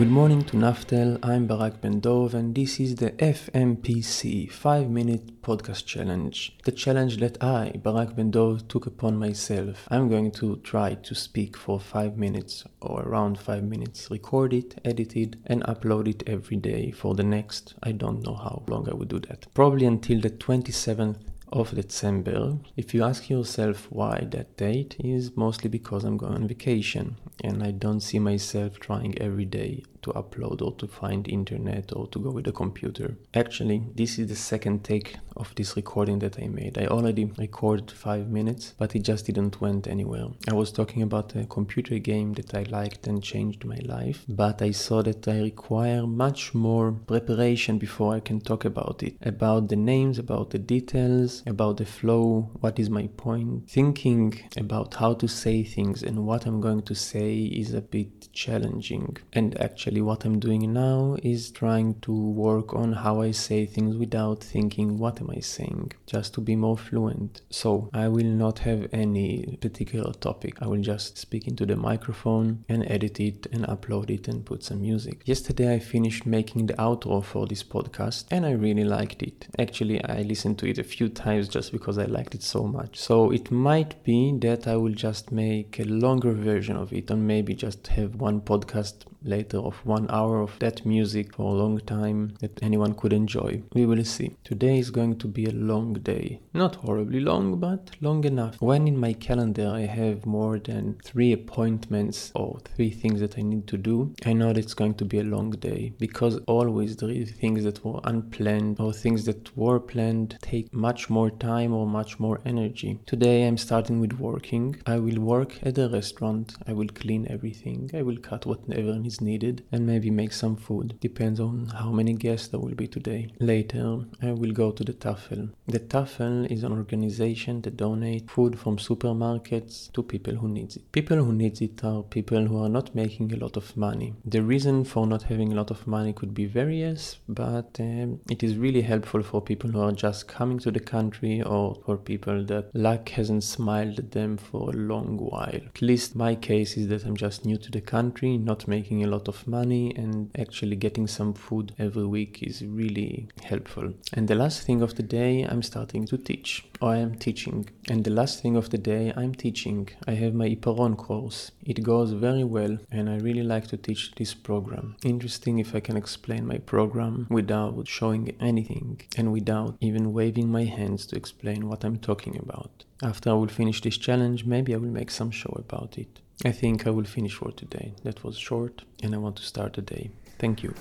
Good morning to Naftel, I'm Barak Bendov and this is the FMPC 5-minute podcast challenge. The challenge that I, Barak Bendov, took upon myself. I'm going to try to speak for 5 minutes or around 5 minutes, record it, edit it and upload it every day for the next, I don't know how long I would do that. Probably until the 27th of December. If you ask yourself why that date, is mostly because I'm going on vacation and I don't see myself trying every day to upload or to find internet or to go with the computer. Actually, this is the second take of this recording that I made. I already recorded 5 minutes, but it just didn't went anywhere. I was talking about a computer game that I liked and changed my life, but I saw that I require much more preparation before I can talk about it. About the names, about the details, about the flow, what is my point. Thinking about how to say things and what I'm going to say is a bit challenging. And actually what I'm doing now is trying to work on how I say things without thinking what am I saying, just to be more fluent. So I will not have any particular topic. I will just speak into the microphone and edit it and upload it and put some music. Yesterday I finished making the outro for this podcast and I really liked it. Actually I listened to it a few times just because I liked it so much. So it might be that I will just make a longer version of it and maybe just have one podcast later of 1 hour of that music for a long time that anyone could enjoy. We will see. Today is going to be a long day. Not horribly long, but long enough. When in my calendar I have more than 3 appointments or 3 things that I need to do, I know that it's going to be a long day because always there is things that were unplanned or things that were planned take much more time or much more energy. Today I'm starting with working. I will work at a restaurant. I will clean everything. I will cut whatever is needed and maybe make some food. Depends on how many guests there will be today. Later, I will go to the Tafel. The Tafel is an organization that donates food from supermarkets to people who need it. People who need it are people who are not making a lot of money. The reason for not having a lot of money could be various, but it is really helpful for people who are just coming to the country or for people that luck hasn't smiled at them for a long while. At least my case is that I'm just new to the country, not making a lot of money, and actually getting some food every week is really helpful. And the last thing of the day, I'm starting to teach. I am teaching. And the last thing of the day, I'm teaching. I have my Iperon course. It goes very well and I really like to teach this program. Interesting if I can explain my program without showing anything and without even waving my hands to explain what I'm talking about. After I will finish this challenge, maybe I will make some show about it. I think I will finish for today. That was short and I want to start the day. Thank you.